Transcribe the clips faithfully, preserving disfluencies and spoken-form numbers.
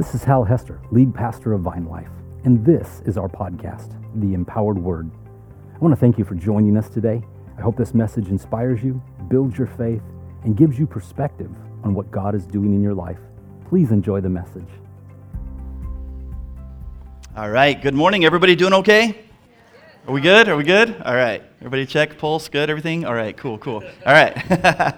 This is Hal Hester, lead pastor of VineLife, and this is our podcast, The Empowered Word. I want to thank you for joining us today. I hope this message inspires you, builds your faith, and gives you perspective on what God is doing in your life. Please enjoy the message. All right, good morning. Everybody doing okay? Are we good? Are we good? All right. Everybody check, pulse, good, everything? All right, cool, cool. All right.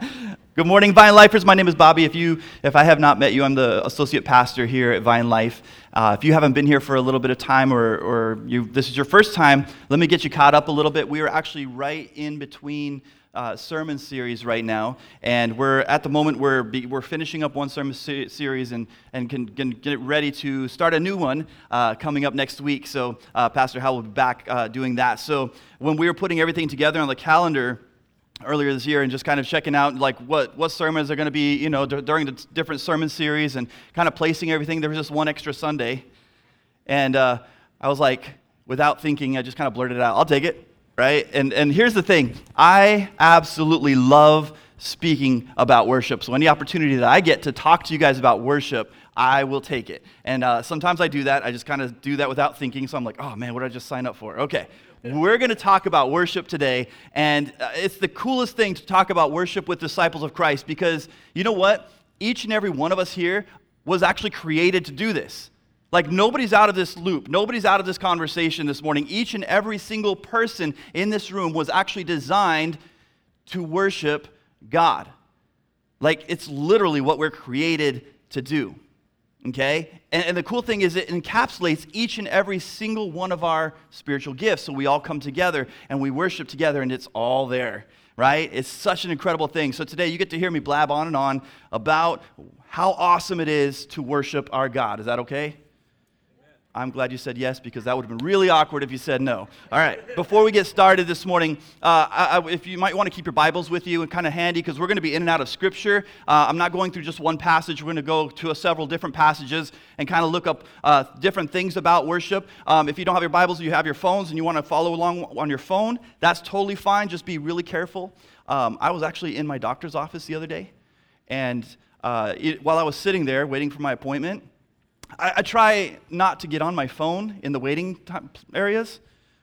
Good morning, Vine Lifers. My name is Bobby. If you, if I have not met you, I'm the associate pastor here at Vine Life. Uh, if you haven't been here for a little bit of time, or, or you, this is your first time, let me get you caught up a little bit. We are actually right in between uh, sermon series right now, and we're at the moment we're be, we're finishing up one sermon se- series and and can, can get ready to start a new one uh, coming up next week. So uh, Pastor Hal will be back uh, doing that. So when we were putting everything together on the calendar earlier this year and just kind of checking out like what, what sermons are going to be, you know, d- during the different sermon series and kind of placing everything, there was just one extra Sunday. And uh, I was like, without thinking, I just kind of blurted it out, I'll take it, right? And and here's the thing, I absolutely love speaking about worship. So any opportunity that I get to talk to you guys about worship, I will take it. And uh, sometimes I do that. I just kind of do that without thinking. So I'm like, oh man, what did I just sign up for? Okay. We're going to talk about worship today, and it's the coolest thing to talk about worship with disciples of Christ, because you know what? Each and every one of us here was actually created to do this. Like, nobody's out of this loop. Nobody's out of this conversation this morning. Each and every single person in this room was actually designed to worship God. Like, it's literally what we're created to do, okay? And, and the cool thing is it encapsulates each and every single one of our spiritual gifts. So we all come together and we worship together, and it's all there, right? It's such an incredible thing. So today you get to hear me blab on and on about how awesome it is to worship our God. Is that okay? I'm glad you said yes, because that would have been really awkward if you said no. All right, before we get started this morning, uh, I, I, if you might want to keep your Bibles with you and kind of handy, because we're going to be in and out of Scripture. Uh, I'm not going through just one passage. We're going to go to uh, several different passages and kind of look up uh, different things about worship. Um, if you don't have your Bibles, you have your phones, and you want to follow along on your phone, that's totally fine. Just be really careful. Um, I was actually in my doctor's office the other day, and uh, it, while I was sitting there waiting for my appointment, I, I try not to get on my phone in the waiting time areas.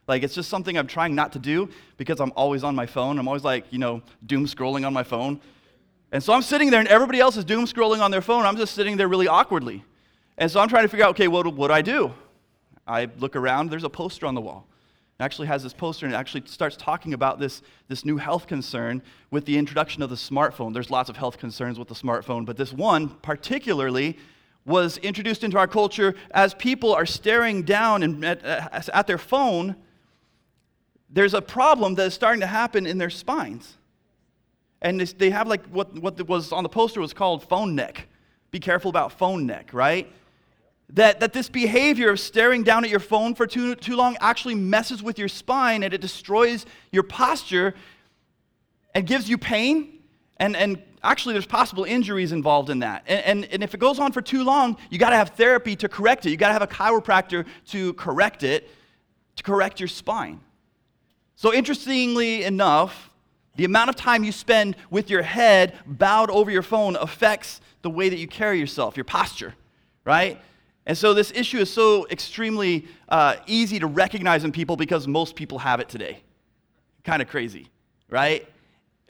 Like, it's just something I'm trying not to do, because I'm always on my phone. I'm always like, you know, doom scrolling on my phone. And so I'm sitting there and everybody else is doom scrolling on their phone. I'm just sitting there really awkwardly. And so I'm trying to figure out, okay, what, what do I do? I look around, there's a poster on the wall. It actually has this poster, and it actually starts talking about this, this new health concern with the introduction of the smartphone. There's lots of health concerns with the smartphone, but this one particularly was introduced into our culture as people are staring down and at, at their phone. There's a problem that is starting to happen in their spines. And they have like what, what was on the poster was called phone neck. Be careful about phone neck, right? That, that this behavior of staring down at your phone for too, too long actually messes with your spine, and it destroys your posture and gives you pain, and, and actually, there's possible injuries involved in that. And, and, and if it goes on for too long, you got to have therapy to correct it. You got to have a chiropractor to correct it, to correct your spine. So interestingly enough, the amount of time you spend with your head bowed over your phone affects the way that you carry yourself, your posture, right? And so this issue is so extremely uh, easy to recognize in people, because most people have it today. Kind of crazy, right?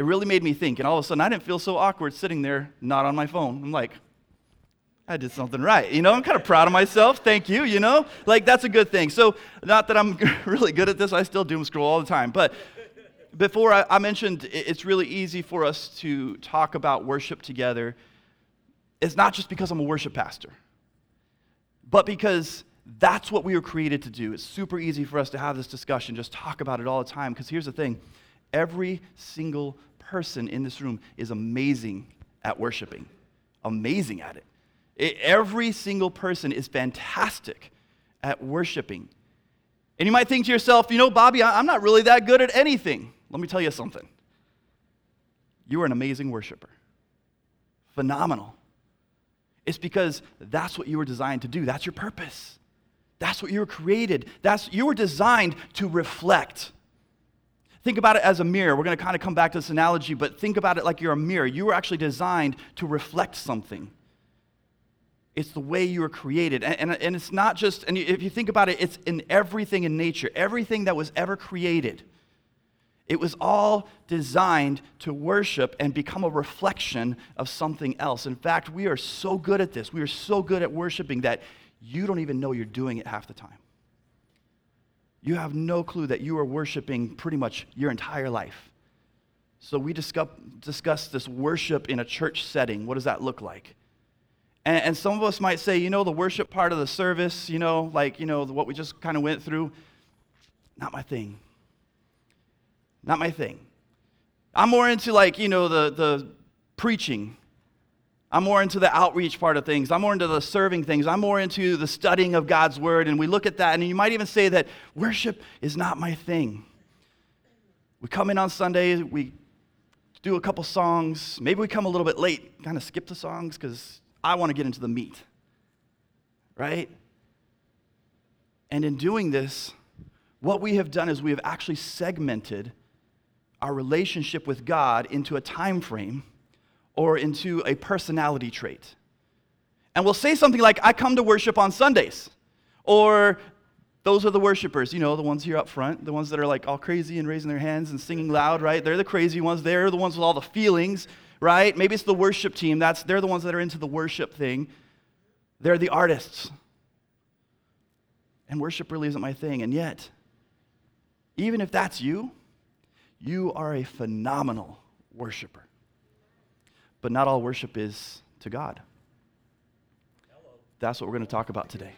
It really made me think, and all of a sudden, I didn't feel so awkward sitting there not on my phone. I'm like, I did something right. You know, I'm kind of proud of myself. Thank you, you know? Like, that's a good thing. So, not that I'm really good at this. I still doom scroll all the time. But before I, I mentioned, it's really easy for us to talk about worship together. It's not just because I'm a worship pastor, but because that's what we were created to do. It's super easy for us to have this discussion, just talk about it all the time, because here's the thing. Every single person in this room is amazing at worshiping, amazing at it. it. Every single person is fantastic at worshiping. And you might think to yourself, you know, Bobby, I'm not really that good at anything. Let me tell you something. You are an amazing worshiper. Phenomenal. It's because that's what you were designed to do. That's your purpose. That's what you were created. That's you were designed to reflect. Think about it as a mirror. We're going to kind of come back to this analogy, but think about it like you're a mirror. You were actually designed to reflect something. It's the way you were created. And, and, and it's not just, and if you think about it, it's in everything in nature. Everything that was ever created, it was all designed to worship and become a reflection of something else. In fact, we are so good at this. We are so good at worshiping that you don't even know you're doing it half the time. You have no clue that you are worshiping pretty much your entire life. So we discuss, discuss this worship in a church setting. What does that look like? And, and some of us might say, you know, the worship part of the service, you know, like, you know, what we just kind of went through, not my thing. Not my thing. I'm more into, like, you know, the, the preaching. I'm more into the outreach part of things. I'm more into the serving things. I'm more into the studying of God's word. And we look at that, and you might even say that worship is not my thing. We come in on Sunday, we do a couple songs. Maybe we come a little bit late, kind of skip the songs because I want to get into the meat, right? And in doing this, what we have done is we have actually segmented our relationship with God into a time frame or into a personality trait. And we'll say something like, I come to worship on Sundays. Or those are the worshipers, you know, the ones here up front, the ones that are like all crazy and raising their hands and singing loud, right? They're the crazy ones. They're the ones with all the feelings, right? Maybe it's the worship team. That's they're the ones that are into the worship thing. They're the artists. And worship really isn't my thing. And yet, even if that's you, you are a phenomenal worshiper. But not all worship is to God. That's what we're going to talk about today.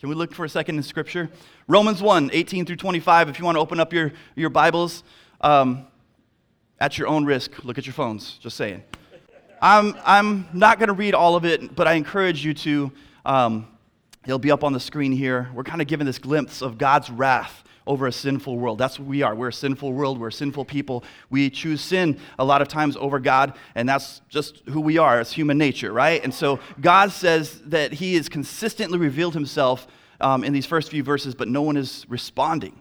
Can we look for a second in Scripture? Romans one, eighteen through twenty-five, if you want to open up your, your Bibles, um, at your own risk. Look at your phones, just saying. I'm, I'm not going to read all of it, but I encourage you to. Um, it'll be up on the screen here. We're kind of given this glimpse of God's wrath over a sinful world. That's what we are. We're a sinful world. We're sinful people. We choose sin a lot of times over God, and that's just who we are. It's human nature, right? And so God says that he has consistently revealed himself um, in these first few verses, but no one is responding.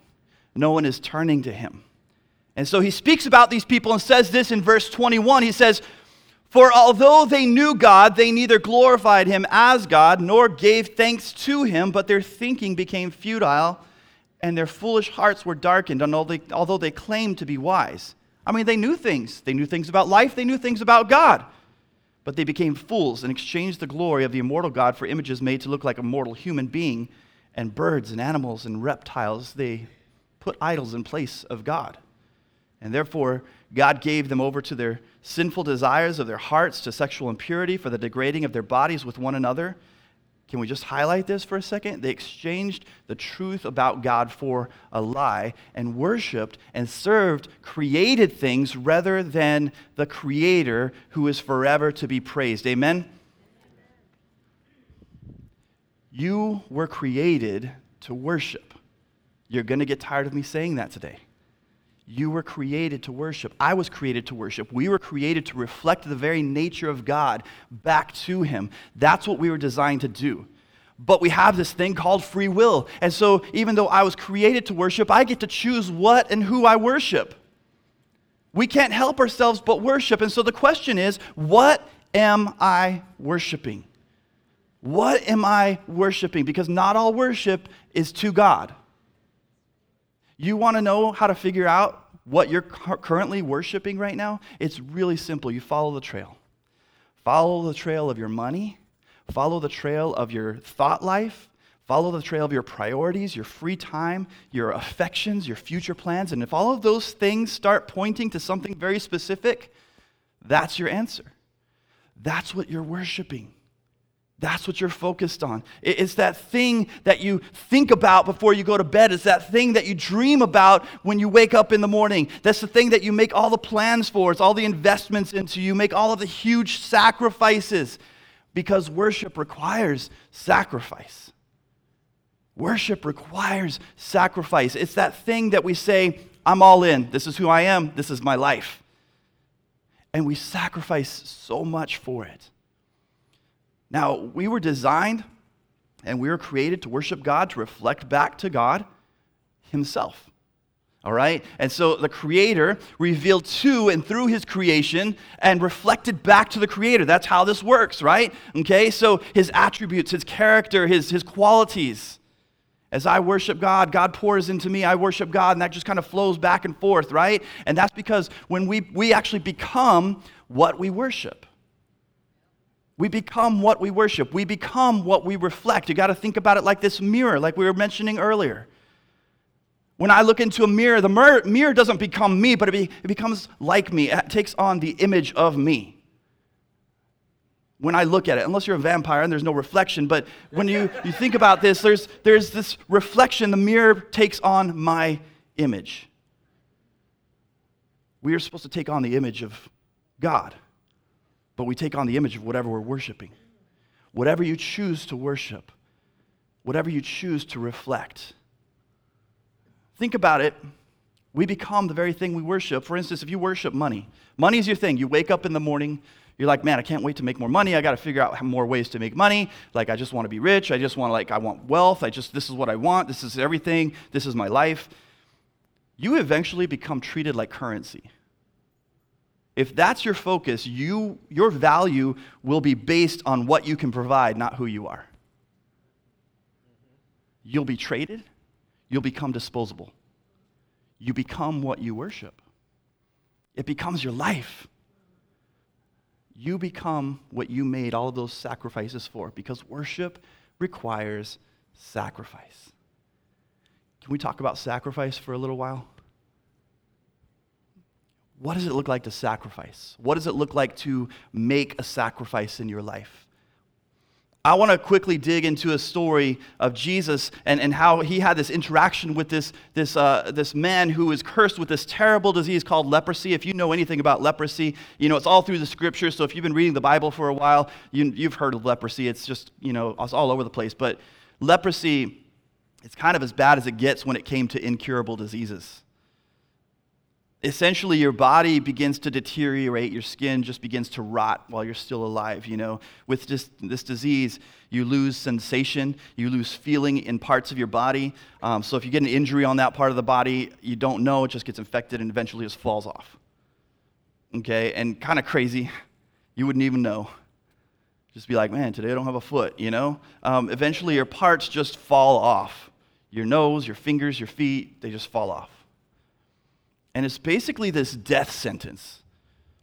No one is turning to him. And so he speaks about these people and says this in verse twenty-one. He says, "For although they knew God, they neither glorified him as God nor gave thanks to him, but their thinking became futile, and their foolish hearts were darkened, although they claimed to be wise." I mean, they knew things. They knew things about life. They knew things about God. But they became fools and exchanged the glory of the immortal God for images made to look like a mortal human being and birds and animals and reptiles. They put idols in place of God. And therefore, God gave them over to their sinful desires of their hearts, to sexual impurity, for the degrading of their bodies with one another. Can we just highlight this for a second? They exchanged the truth about God for a lie and worshiped and served created things rather than the Creator, who is forever to be praised. Amen? You were created to worship. You're going to get tired of me saying that today. You were created to worship. I was created to worship. We were created to reflect the very nature of God back to him. That's what we were designed to do. But we have this thing called free will. And so even though I was created to worship, I get to choose what and who I worship. We can't help ourselves but worship. And so the question is, what am I worshiping? What am I worshiping? Because not all worship is to God. You want to know how to figure out what you're currently worshiping right now? It's really simple. You follow the trail. Follow the trail of your money. Follow the trail of your thought life. Follow the trail of your priorities, your free time, your affections, your future plans. And if all of those things start pointing to something very specific, that's your answer. That's what you're worshiping. That's what you're focused on. It's that thing that you think about before you go to bed. It's that thing that you dream about when you wake up in the morning. That's the thing that you make all the plans for. It's all the investments into. You make all of the huge sacrifices, because worship requires sacrifice. Worship requires sacrifice. It's that thing that we say, I'm all in. This is who I am. This is my life. And we sacrifice so much for it. Now, we were designed and we were created to worship God, to reflect back to God himself. All right? And so the Creator revealed to and through his creation and reflected back to the Creator. That's how this works, right? Okay? So his attributes, his character, his, his qualities. As I worship God, God pours into me, I worship God, and that just kind of flows back and forth, right? And that's because when we, we actually become what we worship. We become what we worship. We become what we reflect. You got to think about it like this mirror, like we were mentioning earlier. When I look into a mirror, the mirror, mirror doesn't become me, but it, be, it becomes like me. It takes on the image of me. When I look at it, unless you're a vampire and there's no reflection, but when you, you think about this, there's, there's this reflection. The mirror takes on my image. We are supposed to take on the image of God, but we take on the image of whatever we're worshiping. Whatever you choose to worship, whatever you choose to reflect. Think about it. We become the very thing we worship. For instance, if you worship money, money is your thing. You wake up in the morning, you're like, man, I can't wait to make more money. I got to figure out more ways to make money. Like, I just want to be rich. I just want to, like, I want wealth. I just, this is what I want. This is everything. This is my life. You eventually become treated like currency. If that's your focus, you, your value will be based on what you can provide, not who you are. You'll be traded. You'll become disposable. You become what you worship. It becomes your life. You become what you made all of those sacrifices for, because worship requires sacrifice. Can we talk about sacrifice for a little while? What does it look like to sacrifice? What does it look like to make a sacrifice in your life? I want to quickly dig into a story of Jesus and, and how he had this interaction with this, this, uh, this man who is cursed with this terrible disease called leprosy. If you know anything about leprosy, you know, it's all through the scriptures. So if you've been reading the Bible for a while, you, you've heard of leprosy. It's just, you know, it's all over the place. But leprosy, it's kind of as bad as it gets when it came to incurable diseases. Essentially, your body begins to deteriorate. Your skin just begins to rot while you're still alive, you know. With this, this disease, you lose sensation. You lose feeling in parts of your body. Um, so if you get an injury on that part of the body, you don't know. It just gets infected and eventually just falls off. Okay? And kind of crazy. You wouldn't even know. Just be like, man, today I don't have a foot, you know. Um, eventually, your parts just fall off. Your nose, your fingers, your feet, they just fall off. And it's basically this death sentence.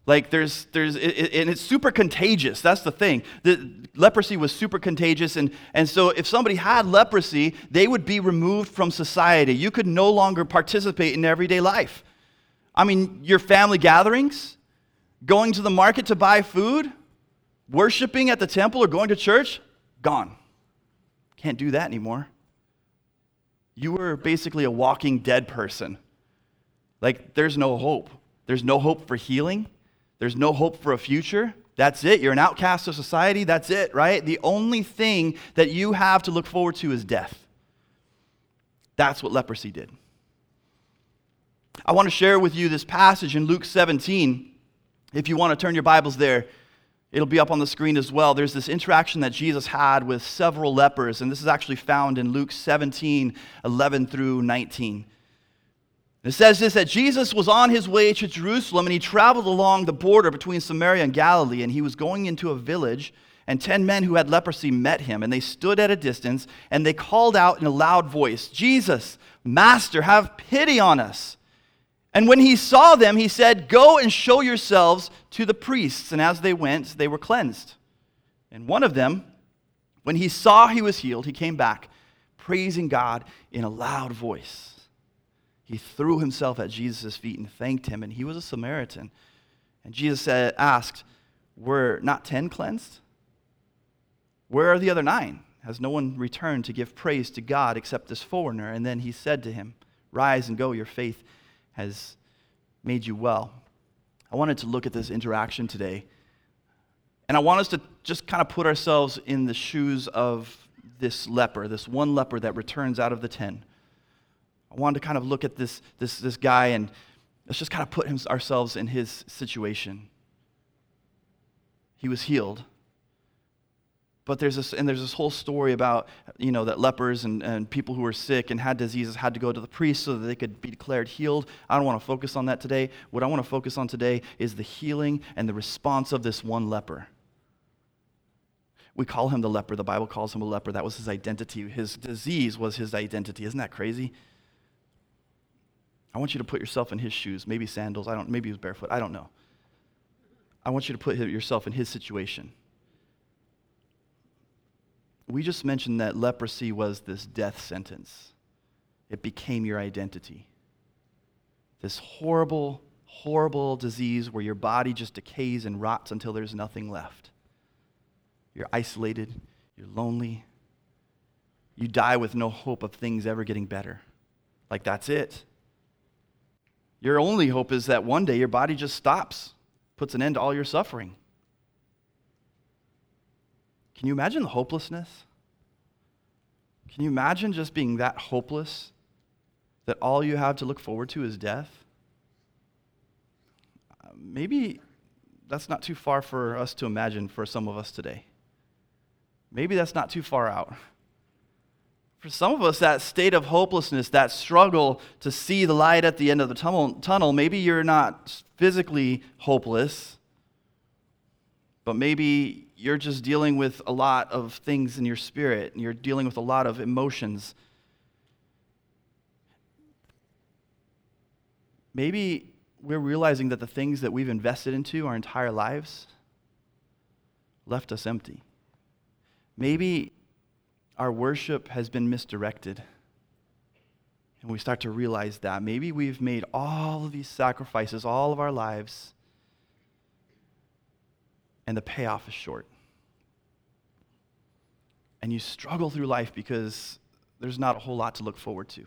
Like there's, there's, it, and it's super contagious. That's the thing. The leprosy was super contagious. And, and so if somebody had leprosy, they would be removed from society. You could no longer participate in everyday life. I mean, your family gatherings, going to the market to buy food, worshiping at the temple or going to church, gone. Can't do that anymore. You were basically a walking dead person. Like, there's no hope. There's no hope for healing. There's no hope for a future. That's it. You're an outcast of society. That's it, right? The only thing that you have to look forward to is death. That's what leprosy did. I want to share with you this passage in Luke seventeen. If you want to turn your Bibles there, it'll be up on the screen as well. There's this interaction that Jesus had with several lepers, and this is actually found in Luke seventeen, eleven through nineteen. It says this, that Jesus was on his way to Jerusalem, and he traveled along the border between Samaria and Galilee, and he was going into a village, and ten men who had leprosy met him, and they stood at a distance, and they called out in a loud voice, "Jesus, Master, have pity on us." And when he saw them, he said, "Go and show yourselves to the priests." And as they went, they were cleansed. And one of them, when he saw he was healed, he came back, praising God in a loud voice. He threw himself at Jesus' feet and thanked him, and he was a Samaritan. And Jesus said, asked, "Were not ten cleansed? Where are the other nine? Has no one returned to give praise to God except this foreigner?" And then he said to him, "Rise and go, your faith has made you well." I wanted to look at this interaction today, and I want us to just kind of put ourselves in the shoes of this leper, this one leper that returns out of the ten. I wanted to kind of look at this, this, this guy, and let's just kind of put him, ourselves in his situation. He was healed, But there's this, and there's this whole story about, you know, that lepers and, and people who were sick and had diseases had to go to the priest so that they could be declared healed. I don't want to focus on that today. What I want to focus on today is the healing and the response of this one leper. We call him the leper. The Bible calls him a leper. That was his identity. His disease was his identity. Isn't that crazy? I want you to put yourself in his shoes, maybe sandals. I don't. Maybe he was barefoot. I don't know. I want you to put yourself in his situation. We just mentioned that leprosy was this death sentence. It became your identity. This horrible, horrible disease where your body just decays and rots until there's nothing left. You're isolated. You're lonely. You die with no hope of things ever getting better. Like, that's it. Your only hope is that one day your body just stops, puts an end to all your suffering. Can you imagine the hopelessness? Can you imagine just being that hopeless that all you have to look forward to is death? Maybe that's not too far for us to imagine for some of us today. Maybe that's not too far out. For some of us, that state of hopelessness, that struggle to see the light at the end of the tunnel, maybe you're not physically hopeless, but maybe you're just dealing with a lot of things in your spirit, and you're dealing with a lot of emotions. Maybe we're realizing that the things that we've invested into our entire lives left us empty. Maybe our worship has been misdirected. And we start to realize that. Maybe we've made all of these sacrifices all of our lives, and the payoff is short. And you struggle through life because there's not a whole lot to look forward to.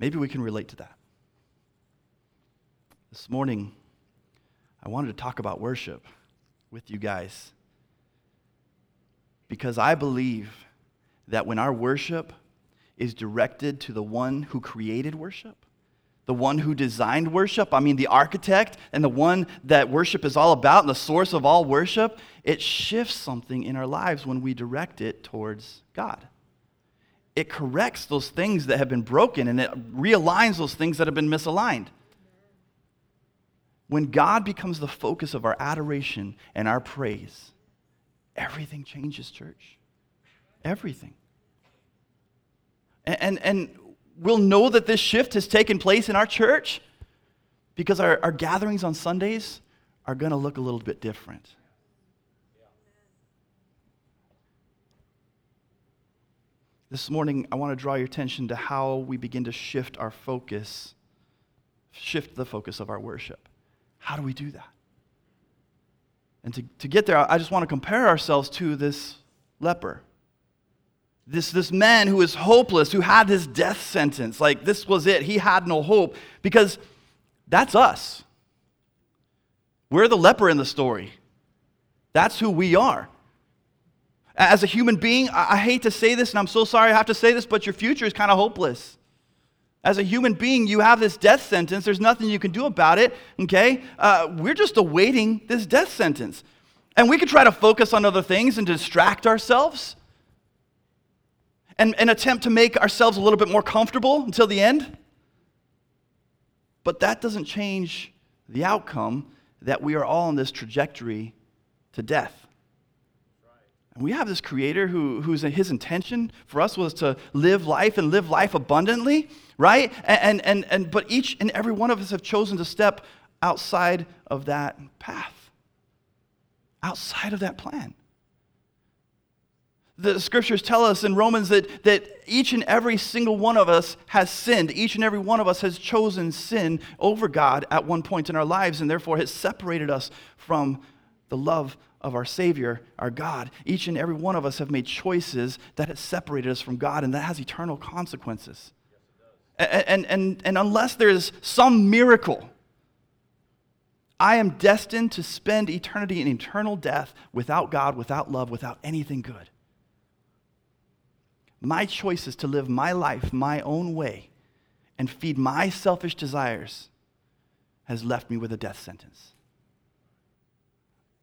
Maybe we can relate to that. This morning, I wanted to talk about worship with you guys, because I believe that when our worship is directed to the one who created worship, the one who designed worship, I mean the architect and the one that worship is all about and the source of all worship, it shifts something in our lives when we direct it towards God. It corrects those things that have been broken, and it realigns those things that have been misaligned. When God becomes the focus of our adoration and our praise, everything changes, church. Everything. And, and, and we'll know that this shift has taken place in our church because our, our gatherings on Sundays are going to look a little bit different. This morning, I want to draw your attention to how we begin to shift our focus, shift the focus of our worship. How do we do that? And to, to get there, I just want to compare ourselves to this leper. This, this man who is hopeless, who had this death sentence. Like, this was it. He had no hope. Because that's us. We're the leper in the story. That's who we are. As a human being, I, I hate to say this, and I'm so sorry I have to say this, but your future is kind of hopeless. As a human being, you have this death sentence. There's nothing you can do about it, okay? Uh, we're just awaiting this death sentence. And we could try to focus on other things and distract ourselves and, and attempt to make ourselves a little bit more comfortable until the end. But that doesn't change the outcome that we are all on this trajectory to death. We have this creator who, who's his intention for us was to live life and live life abundantly, right? And, and, and but each and every one of us have chosen to step outside of that path, outside of that plan. The scriptures tell us in Romans that, that each and every single one of us has sinned. Each and every one of us has chosen sin over God at one point in our lives, and therefore has separated us from the love of of our Savior, our God. Each and every one of us have made choices that has separated us from God, and that has eternal consequences. Yes, it does. And, and, and unless there is some miracle, I am destined to spend eternity in eternal death without God, without love, without anything good. My choice is to live my life my own way and feed my selfish desires has left me with a death sentence.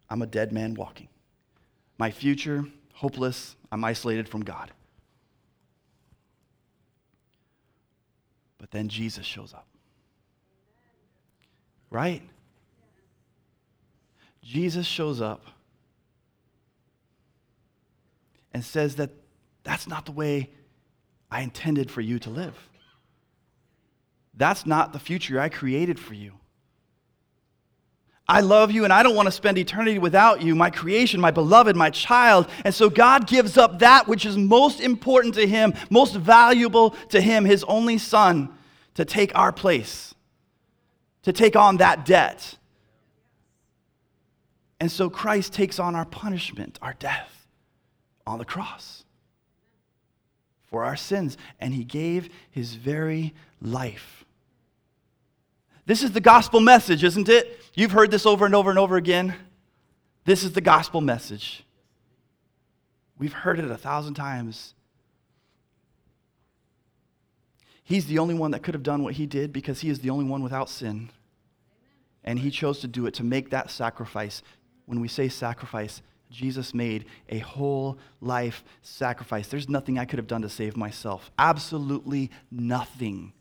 I'm a dead man walking. My future, hopeless, I'm isolated from God. But then Jesus shows up. Right? Jesus shows up and says that that's not the way I intended for you to live. That's not the future I created for you. I love you and I don't want to spend eternity without you, my creation, my beloved, my child. And so God gives up that which is most important to him, most valuable to him, his only son, to take our place, to take on that debt. And so Christ takes on our punishment, our death, on the cross for our sins. And he gave his very life. This is the gospel message, isn't it? You've heard this over and over and over again. This is the gospel message. We've heard it a thousand times. He's the only one that could have done what he did because he is the only one without sin. And he chose to do it, to make that sacrifice. When we say sacrifice, Jesus made a whole life sacrifice. There's nothing I could have done to save myself. Absolutely nothing.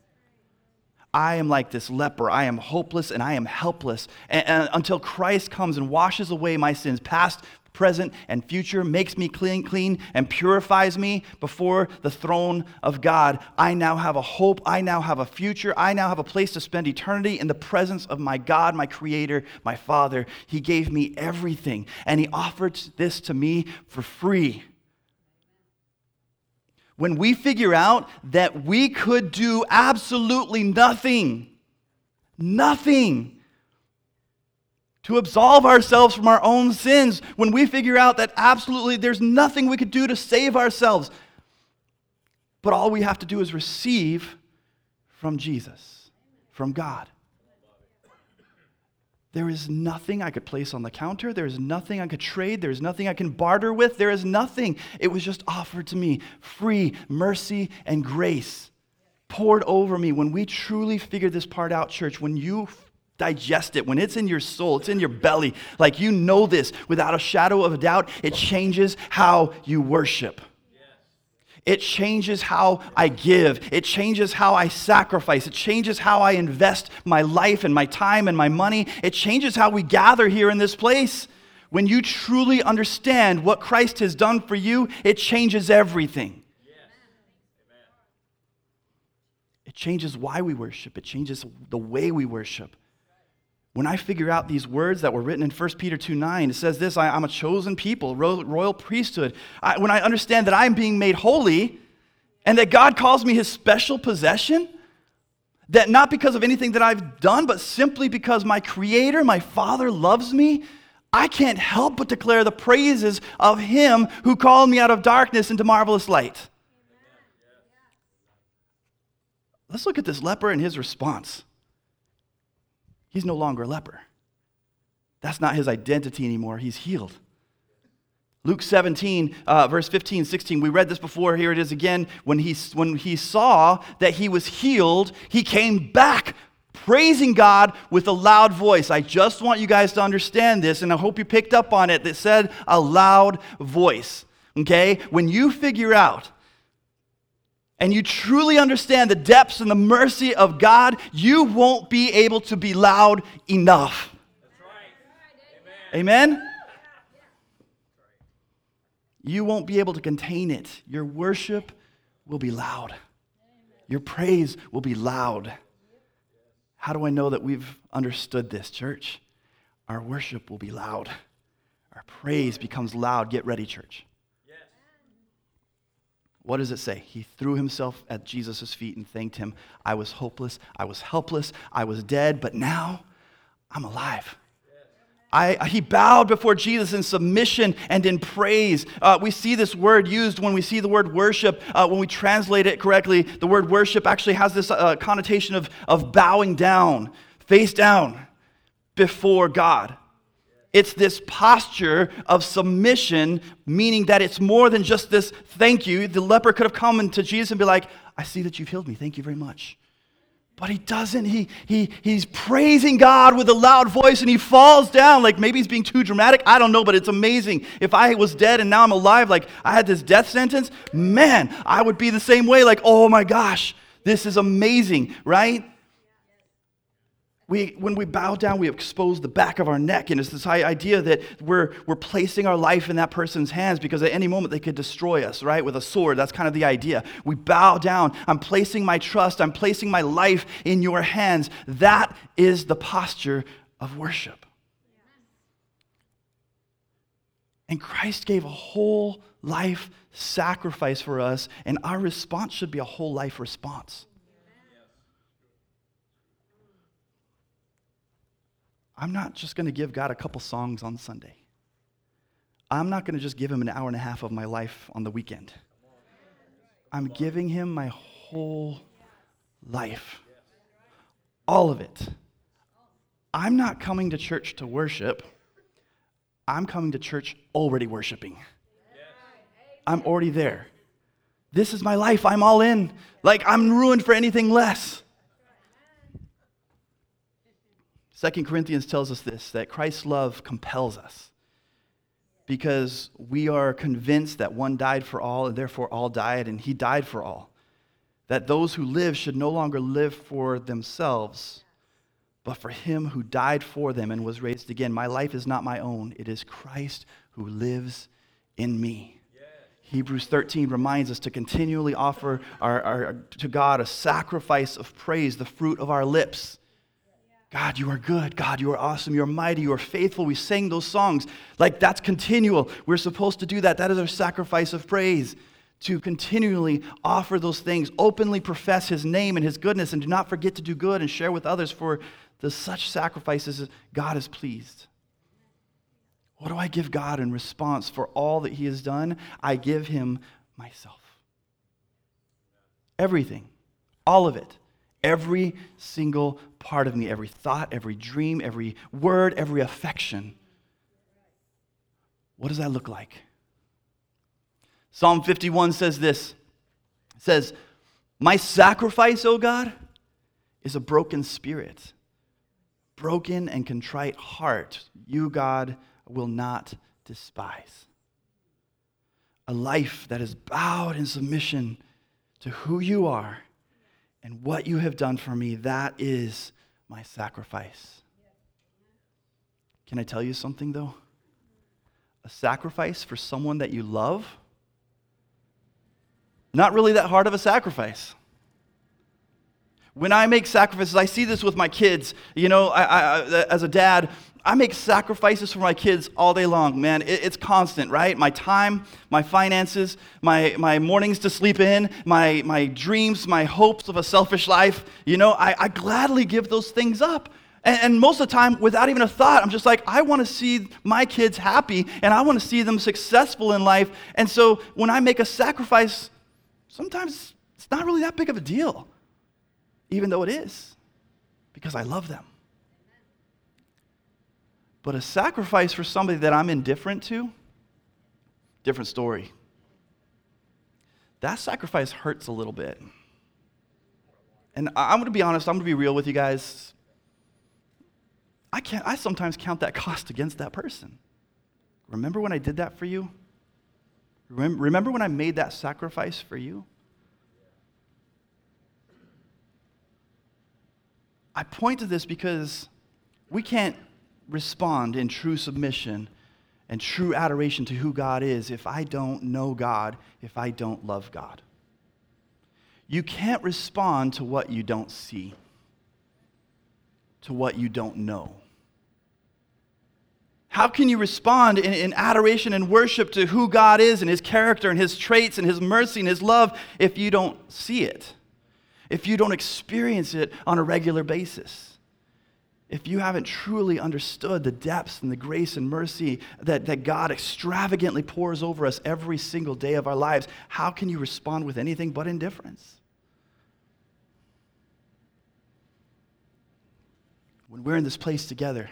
I am like this leper. I am hopeless and I am helpless. And, and until Christ comes and washes away my sins, past, present, and future, makes me clean, clean and purifies me before the throne of God, I now have a hope. I now have a future. I now have a place to spend eternity in the presence of my God, my Creator, my Father. He gave me everything, and he offered this to me for free. When we figure out that we could do absolutely nothing, nothing to absolve ourselves from our own sins, when we figure out that absolutely there's nothing we could do to save ourselves, but all we have to do is receive from Jesus, from God. There is nothing I could place on the counter. There is nothing I could trade. There is nothing I can barter with. There is nothing. It was just offered to me. Free mercy and grace poured over me. When we truly figure this part out, church, when you digest it, when it's in your soul, it's in your belly, like you know this without a shadow of a doubt, it changes how you worship. It changes how I give. It changes how I sacrifice. It changes how I invest my life and my time and my money. It changes how we gather here in this place. When you truly understand what Christ has done for you, it changes everything. Yes. Amen. It changes why we worship. It changes the way we worship. When I figure out these words that were written in First Peter two nine, it says this, I, I'm a chosen people, royal, royal priesthood. I, when I understand that I'm being made holy and that God calls me his special possession, that not because of anything that I've done, but simply because my Creator, my Father loves me, I can't help but declare the praises of him who called me out of darkness into marvelous light. Let's look at this leper and his response. He's no longer a leper. That's not his identity anymore. He's healed. Luke seventeen, uh, verse fifteen, sixteen, we read this before. Here it is again. When he, when he saw that he was healed, he came back praising God with a loud voice. I just want you guys to understand this, and I hope you picked up on it. That said a loud voice, okay? When you figure out and you truly understand the depths and the mercy of God, you won't be able to be loud enough. That's right. Amen. Amen? You won't be able to contain it. Your worship will be loud. Your praise will be loud. How do I know that we've understood this, church? Our worship will be loud. Our praise becomes loud. Get ready, church. What does it say? He threw himself at Jesus' feet and thanked him. I was hopeless. I was helpless. I was dead, but now I'm alive. I, he bowed before Jesus in submission and in praise. Uh, we see this word used when we see the word worship. Uh, when we translate it correctly, the word worship actually has this uh, connotation of, of bowing down, face down before God. It's this posture of submission, meaning that it's more than just this thank you. The leper could have come to Jesus and be like, I see that you've healed me. Thank you very much. But he doesn't. He, he, he's praising God with a loud voice, and he falls down. Like, maybe he's being too dramatic. I don't know, but it's amazing. If I was dead and now I'm alive, like I had this death sentence, man, I would be the same way. Like, oh my gosh, this is amazing, right? We, when we bow down, we expose the back of our neck. And it's this idea that we're, we're placing our life in that person's hands, because at any moment they could destroy us, right, with a sword. That's kind of the idea. We bow down. I'm placing my trust. I'm placing my life in your hands. That is the posture of worship. And Christ gave a whole life sacrifice for us, and our response should be a whole life response. I'm not just going to give God a couple songs on Sunday. I'm not going to just give him an hour and a half of my life on the weekend. I'm giving him my whole life. All of it. I'm not coming to church to worship. I'm coming to church already worshiping. I'm already there. This is my life. I'm all in. Like, I'm ruined for anything less. Second Corinthians tells us this, that Christ's love compels us because we are convinced that one died for all, and therefore all died, and he died for all. That those who live should no longer live for themselves, but for him who died for them and was raised again. My life is not my own. It is Christ who lives in me. Hebrews thirteen reminds us to continually offer our, our, to God a sacrifice of praise, the fruit of our lips. God, you are good. God, you are awesome. You are mighty. You are faithful. We sang those songs. Like, that's continual. We're supposed to do that. That is our sacrifice of praise, to continually offer those things, openly profess his name and his goodness, and do not forget to do good and share with others, for the such sacrifices God is pleased. What do I give God in response for all that he has done? I give him myself. Everything. All of it. Every single part of me, every thought, every dream, every word, every affection. What does that look like? Psalm fifty-one says this. It says, my sacrifice, O God, is a broken spirit, broken and contrite heart. You, God, will not despise. A life that is bowed in submission to who you are and what you have done for me, that is my sacrifice. Can I tell you something, though? A sacrifice for someone that you love? Not really that hard of a sacrifice. When I make sacrifices, I see this with my kids. You know, I, I, as a dad, I make sacrifices for my kids all day long, man. It, it's constant, right? My time, my finances, my, my mornings to sleep in, my, my dreams, my hopes of a selfish life. You know, I, I gladly give those things up. And, and most of the time, without even a thought, I'm just like, I want to see my kids happy, and I want to see them successful in life. And so when I make a sacrifice, sometimes it's not really that big of a deal, even though it is, because I love them. But a sacrifice for somebody that I'm indifferent to, different story. That sacrifice hurts a little bit. And I'm going to be honest, I'm going to be real with you guys. I can't, I sometimes count that cost against that person. Remember when I did that for you? Remember when I made that sacrifice for you? I point to this because we can't respond in true submission and true adoration to who God is if I don't know God, if I don't love God. You can't respond to what you don't see, to what you don't know. How can you respond in, in adoration and worship to who God is and his character and his traits and his mercy and his love if you don't see it, if you don't experience it on a regular basis? If you haven't truly understood the depths and the grace and mercy that, that God extravagantly pours over us every single day of our lives, how can you respond with anything but indifference? When we're in this place together,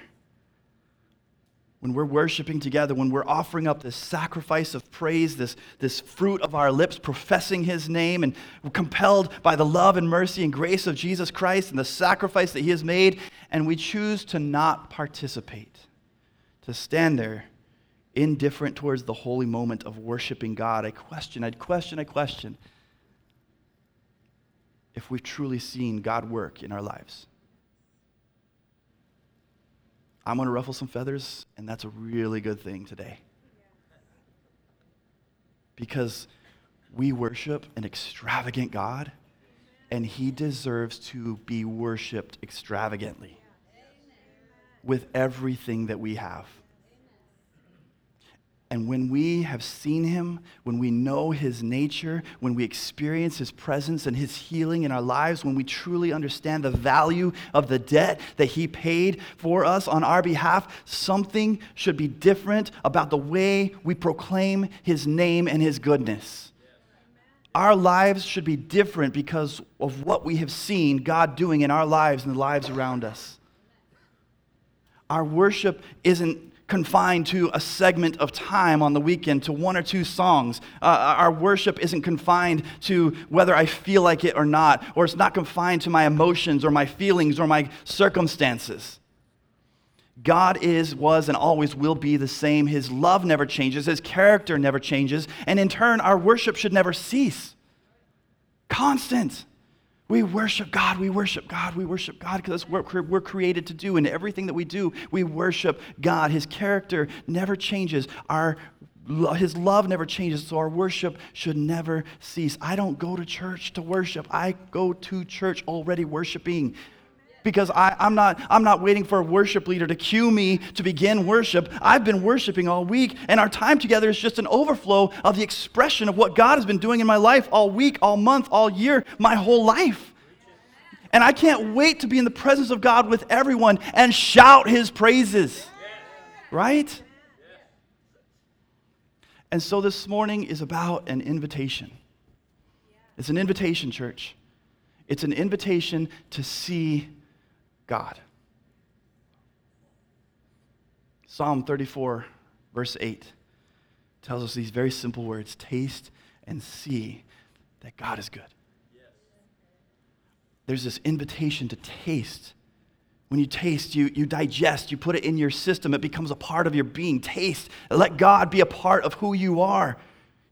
when we're worshiping together, when we're offering up this sacrifice of praise, this, this fruit of our lips, professing his name, and we're compelled by the love and mercy and grace of Jesus Christ and the sacrifice that he has made, and we choose to not participate, to stand there indifferent towards the holy moment of worshiping God. I question, I question, I question if we've truly seen God work in our lives. I'm going to ruffle some feathers, and that's a really good thing today. Because we worship an extravagant God, and he deserves to be worshiped extravagantly with everything that we have. And when we have seen him, when we know his nature, when we experience his presence and his healing in our lives, when we truly understand the value of the debt that he paid for us on our behalf, something should be different about the way we proclaim his name and his goodness. Our lives should be different because of what we have seen God doing in our lives and the lives around us. Our worship isn't confined to a segment of time on the weekend, to one or two songs. Uh, our worship isn't confined to whether I feel like it or not, or it's not confined to my emotions or my feelings or my circumstances. God is, was, and always will be the same. His love never changes. His character never changes. And in turn, our worship should never cease. Constant. We worship God, we worship God, we worship God, because that's what we're created to do. In everything that we do, we worship God. His character never changes. Our, His love never changes, so our worship should never cease. I don't go to church to worship. I go to church already worshiping, because I, I'm not, I'm not waiting for a worship leader to cue me to begin worship. I've been worshiping all week, and our time together is just an overflow of the expression of what God has been doing in my life all week, all month, all year, my whole life. And I can't wait to be in the presence of God with everyone and shout his praises. Right? And so this morning is about an invitation. It's an invitation, church. It's an invitation to see God. Psalm thirty-four, verse eight, tells us these very simple words: taste and see that God is good. Yes. There's this invitation to taste. When you taste, you, you digest, you put it in your system, it becomes a part of your being. Taste, let God be a part of who you are.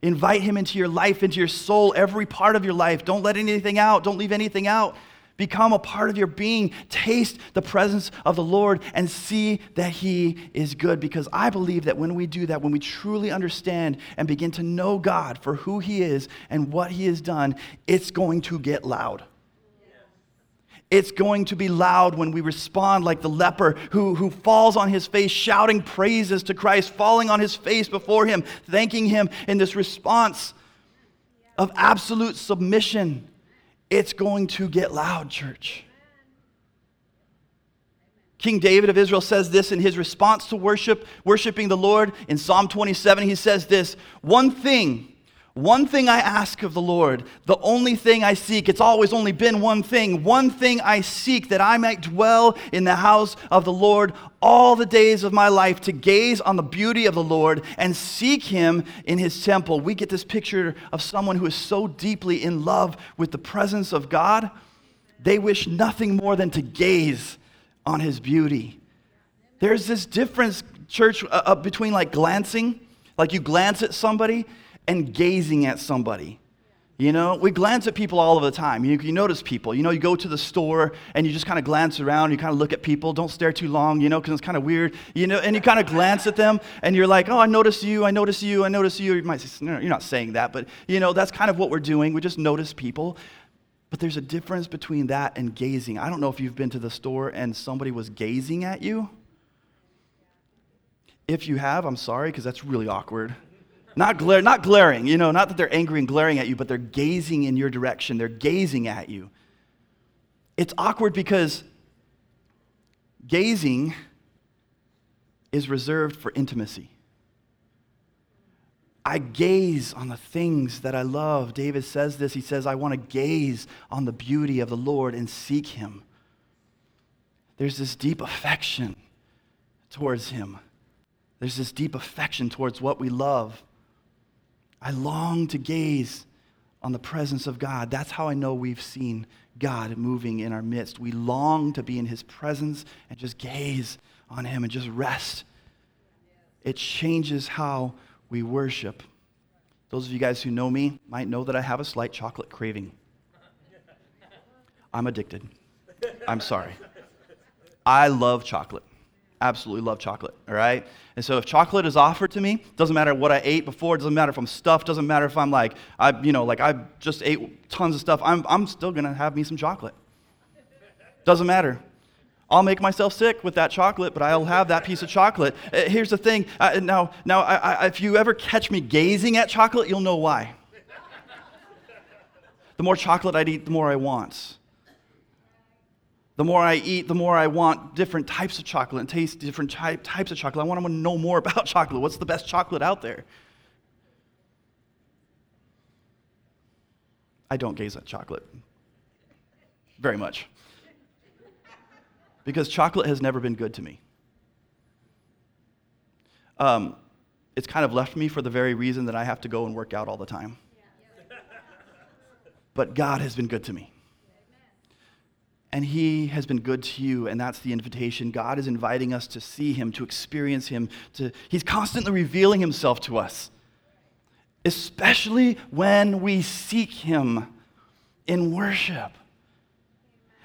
Invite him into your life, into your soul, every part of your life. Don't let anything out. Don't leave anything out. Become a part of your being. Taste the presence of the Lord and see that he is good. Because I believe that when we do that, when we truly understand and begin to know God for who he is and what he has done, it's going to get loud. It's going to be loud when we respond like the leper who, who falls on his face, shouting praises to Christ, falling on his face before him, thanking him in this response of absolute submission. It's going to get loud, church. King David of Israel says this in his response to worship, worshiping the Lord. In Psalm twenty-seven, he says this: one thing One thing I ask of the Lord, the only thing I seek. It's always only been one thing. One thing I seek, that I might dwell in the house of the Lord all the days of my life, to gaze on the beauty of the Lord and seek him in his temple. We get this picture of someone who is so deeply in love with the presence of God, they wish nothing more than to gaze on his beauty. There's this difference, church, uh, between like glancing, like you glance at somebody, and gazing at somebody. You know, we glance at people all of the time. You, you notice people. You know, you go to the store and you just kind of glance around. You kind of look at people. Don't stare too long, you know, because it's kind of weird. You know, and you kind of glance at them and you're like, oh, I notice you, I notice you, I notice you. You might say, no, you're not saying that, but, you know, that's kind of what we're doing. We just notice people. But there's a difference between that and gazing. I don't know if you've been to the store and somebody was gazing at you. If you have, I'm sorry, because that's really awkward. Not glare, not glaring, you know, not that they're angry and glaring at you, but they're gazing in your direction. They're gazing at you. It's awkward because gazing is reserved for intimacy. I gaze on the things that I love. David says this. He says, I want to gaze on the beauty of the Lord and seek him. There's this deep affection towards him. There's this deep affection towards what we love. I long to gaze on the presence of God. That's how I know we've seen God moving in our midst. We long to be in his presence and just gaze on him and just rest. It changes how we worship. Those of you guys who know me might know that I have a slight chocolate craving. I'm addicted. I'm sorry. I love chocolate. Absolutely love chocolate, all right? And so if chocolate is offered to me, doesn't matter what I ate before, doesn't matter if I'm stuffed, doesn't matter if I'm like, I, you know, like I just ate tons of stuff, I'm, I'm still gonna have me some chocolate. Doesn't matter. I'll make myself sick with that chocolate, but I'll have that piece of chocolate. Here's the thing, I, now, now I, I, if you ever catch me gazing at chocolate, you'll know why. The more chocolate I eat, the more I want. The more I eat, the more I want different types of chocolate and taste different type, types of chocolate. I want to know more about chocolate. What's the best chocolate out there? I don't gaze at chocolate very much because chocolate has never been good to me. Um, it's kind of left me for the very reason that I have to go and work out all the time. But God has been good to me. And he has been good to you, and that's the invitation. God is inviting us to see him, to experience him. To, he's constantly revealing himself to us, especially when we seek him in worship.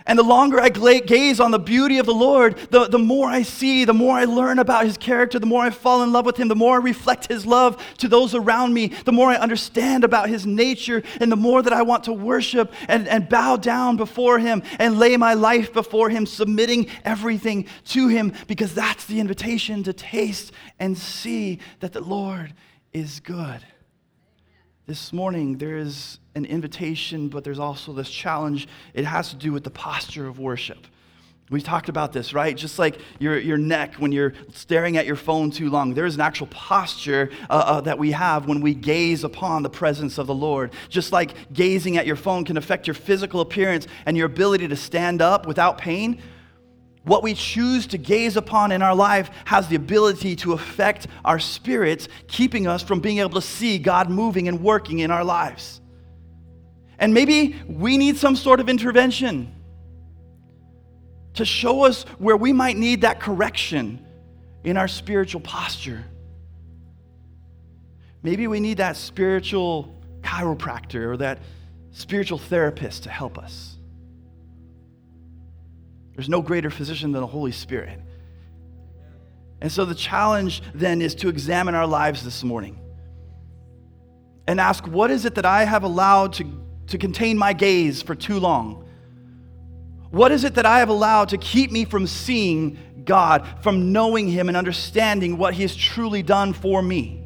And the longer I gaze on the beauty of the Lord, the, the more I see, the more I learn about his character, the more I fall in love with him, the more I reflect his love to those around me, the more I understand about his nature, and the more that I want to worship and, and bow down before him and lay my life before him, submitting everything to him, because that's the invitation to taste and see that the Lord is good. This morning, there is an invitation, but there's also this challenge. It has to do with the posture of worship. We talked about this, right? Just like your, your neck when you're staring at your phone too long. There is an actual posture uh, uh, that we have when we gaze upon the presence of the Lord. Just like gazing at your phone can affect your physical appearance and your ability to stand up without pain, what we choose to gaze upon in our life has the ability to affect our spirits, keeping us from being able to see God moving and working in our lives. And maybe we need some sort of intervention to show us where we might need that correction in our spiritual posture. Maybe we need that spiritual chiropractor or that spiritual therapist to help us. There's no greater physician than the Holy Spirit. And so the challenge then is to examine our lives this morning and ask, what is it that I have allowed to, to contain my gaze for too long? What is it that I have allowed to keep me from seeing God, from knowing him and understanding what he has truly done for me?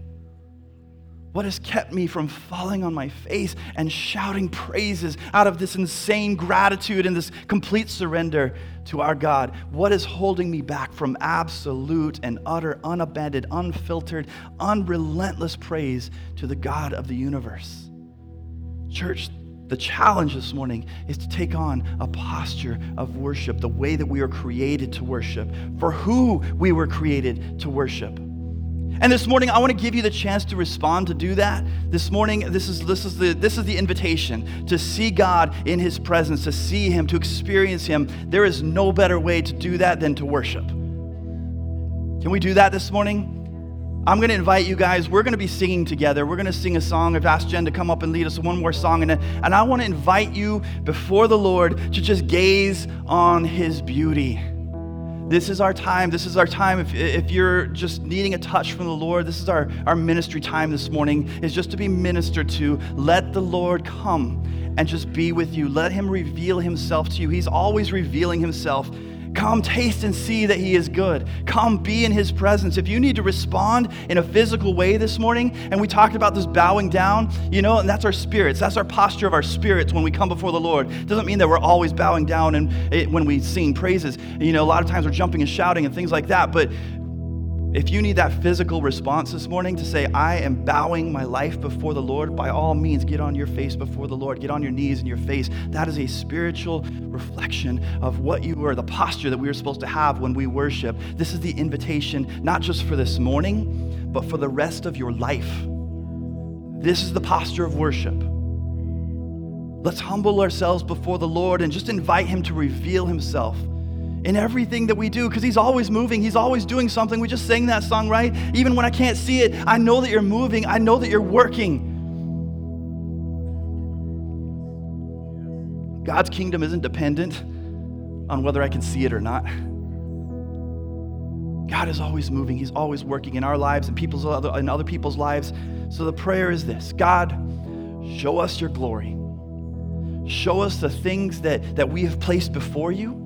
What has kept me from falling on my face and shouting praises out of this insane gratitude and this complete surrender to our God? What is holding me back from absolute and utter, unabandoned, unfiltered, unrelentless praise to the God of the universe? Church, the challenge this morning is to take on a posture of worship, the way that we are created to worship, for who we were created to worship. And this morning, I want to give you the chance to respond to do that. This morning, this is this is the this is the invitation to see God in his presence, to see him, to experience him. There is no better way to do that than to worship. Can we do that this morning? I'm going to invite you guys. We're going to be singing together. We're going to sing a song. I've asked Jen to come up and lead us one more song. And, and I want to invite you before the Lord to just gaze on his beauty. This is our time. This is our time. If, if you're just needing a touch from the Lord, this is our, our ministry time this morning, is just to be ministered to. Let the Lord come and just be with you. Let him reveal himself to you. He's always revealing himself. Come taste and see that he is good. Come be in his presence. If you need to respond in a physical way this morning, and we talked about this bowing down, you know, and that's our spirits. That's our posture of our spirits when we come before the Lord. It doesn't mean that we're always bowing down and it, when we sing praises. You know, a lot of times we're jumping and shouting and things like that. But if you need that physical response this morning to say, I am bowing my life before the Lord, by all means, get on your face before the Lord. Get on your knees and your face. That is a spiritual response. reflection of what you were, the posture that we were supposed to have when we worship. This is the invitation, not just for this morning, but for the rest of your life. This is the posture of worship. Let's humble ourselves before the Lord and just invite Him to reveal Himself in everything that we do, because He's always moving. He's always doing something. We just sang that song, right? Even when I can't see it, I know that You're moving. I know that You're working. God's kingdom isn't dependent on whether I can see it or not. God is always moving. He's always working in our lives and people's other, in other people's lives. So the prayer is this: God, show us Your glory. Show us the things that, that we have placed before You,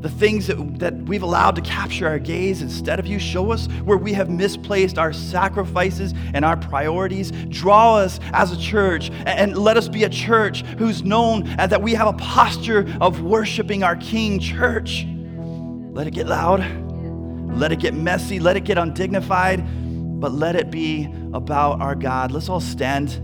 the things that, that we've allowed to capture our gaze instead of You. Show us where we have misplaced our sacrifices and our priorities. Draw us as a church, and let us be a church who's known as that we have a posture of worshiping our King. Church, let it get loud. Let it get messy. Let it get undignified. But let it be about our God. Let's all stand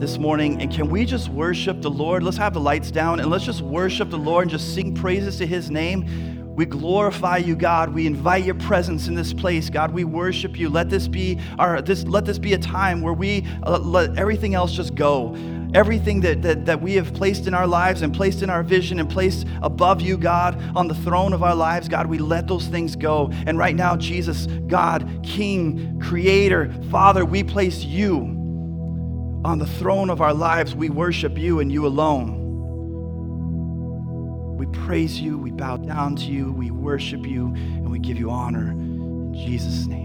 this morning, and can we just worship the Lord? Let's have the lights down, and let's just worship the Lord and just sing praises to His name. We glorify You, God. We invite Your presence in this place, God. We worship You. Let this be our this let this be a time where we uh, let everything else just go. Everything that, that that we have placed in our lives and placed in our vision and placed above You, God, on the throne of our lives, God, we let those things go. And right now, Jesus, God, King, Creator, Father, we place You on the throne of our lives. We worship You and You alone. We praise You, we bow down to You, we worship You, and we give You honor in Jesus' name.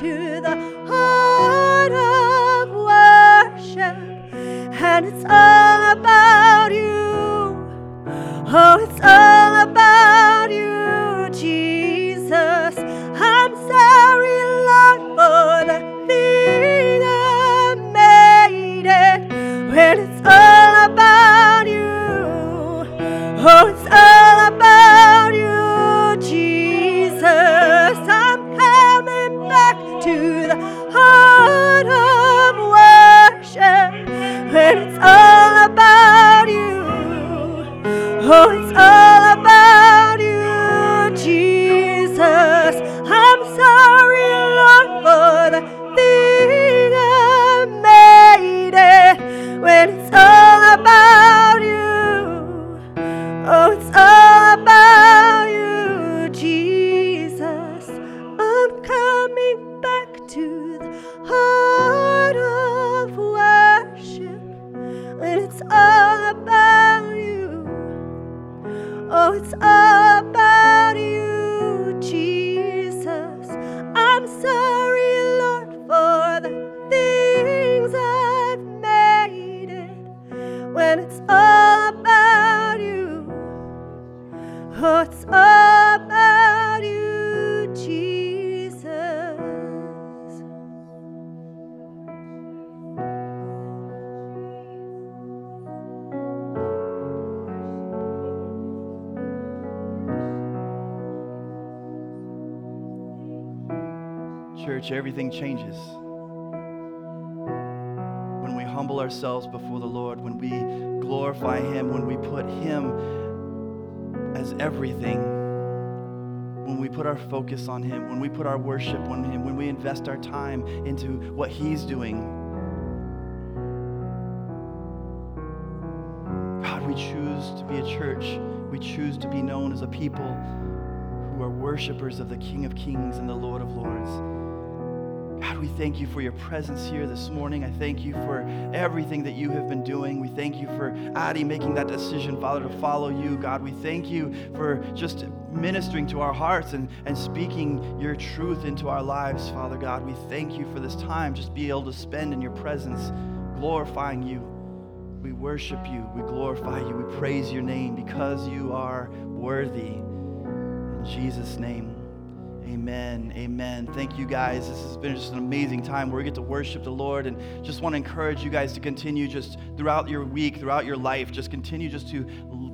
To the heart of Church, everything changes. When we humble ourselves before the Lord, when we glorify Him, when we put Him as everything, when we put our focus on Him, when we put our worship on Him, when we invest our time into what He's doing, God, we choose to be a church. We choose to be known as a people who are worshipers of the King of Kings and the Lord of Lords. God, we thank you for your presence here this morning. I thank you for everything that you have been doing. We thank you for Adi making that decision, Father, to follow you. God, we thank you for just ministering to our hearts and, and speaking your truth into our lives, Father God. We thank you for this time just be able to spend in your presence, glorifying you. We worship you. We glorify you. We praise your name because you are worthy. In Jesus' name, amen, amen. Thank you guys. This has been just an amazing time where we get to worship the Lord, and just want to encourage you guys to continue just throughout your week, throughout your life, just continue just to,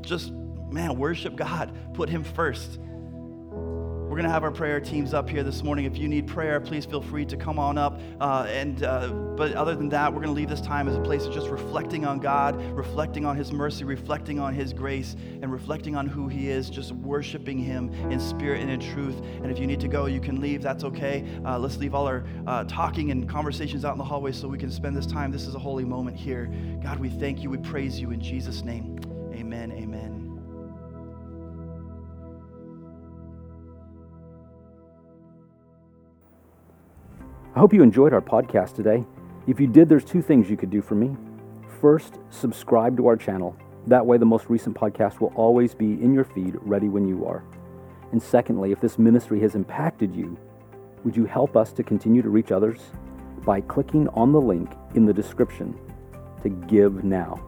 just, man, worship God. Put Him first. We're going to have our prayer teams up here this morning. If you need prayer, please feel free to come on up. Uh, and uh, But other than that, we're going to leave this time as a place of just reflecting on God, reflecting on His mercy, reflecting on His grace, and reflecting on who He is, just worshiping Him in spirit and in truth. And if you need to go, you can leave. That's okay. Uh, let's leave all our uh, talking and conversations out in the hallway so we can spend this time. This is a holy moment here. God, we thank you. We praise you in Jesus' name. Amen. Amen. I hope you enjoyed our podcast today. If you did, there's two things you could do for me. First, subscribe to our channel. That way, the most recent podcast will always be in your feed, ready when you are. And secondly, if this ministry has impacted you, would you help us to continue to reach others by clicking on the link in the description to give now?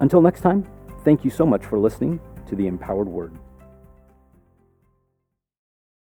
Until next time, thank you so much for listening to The Empowered Word.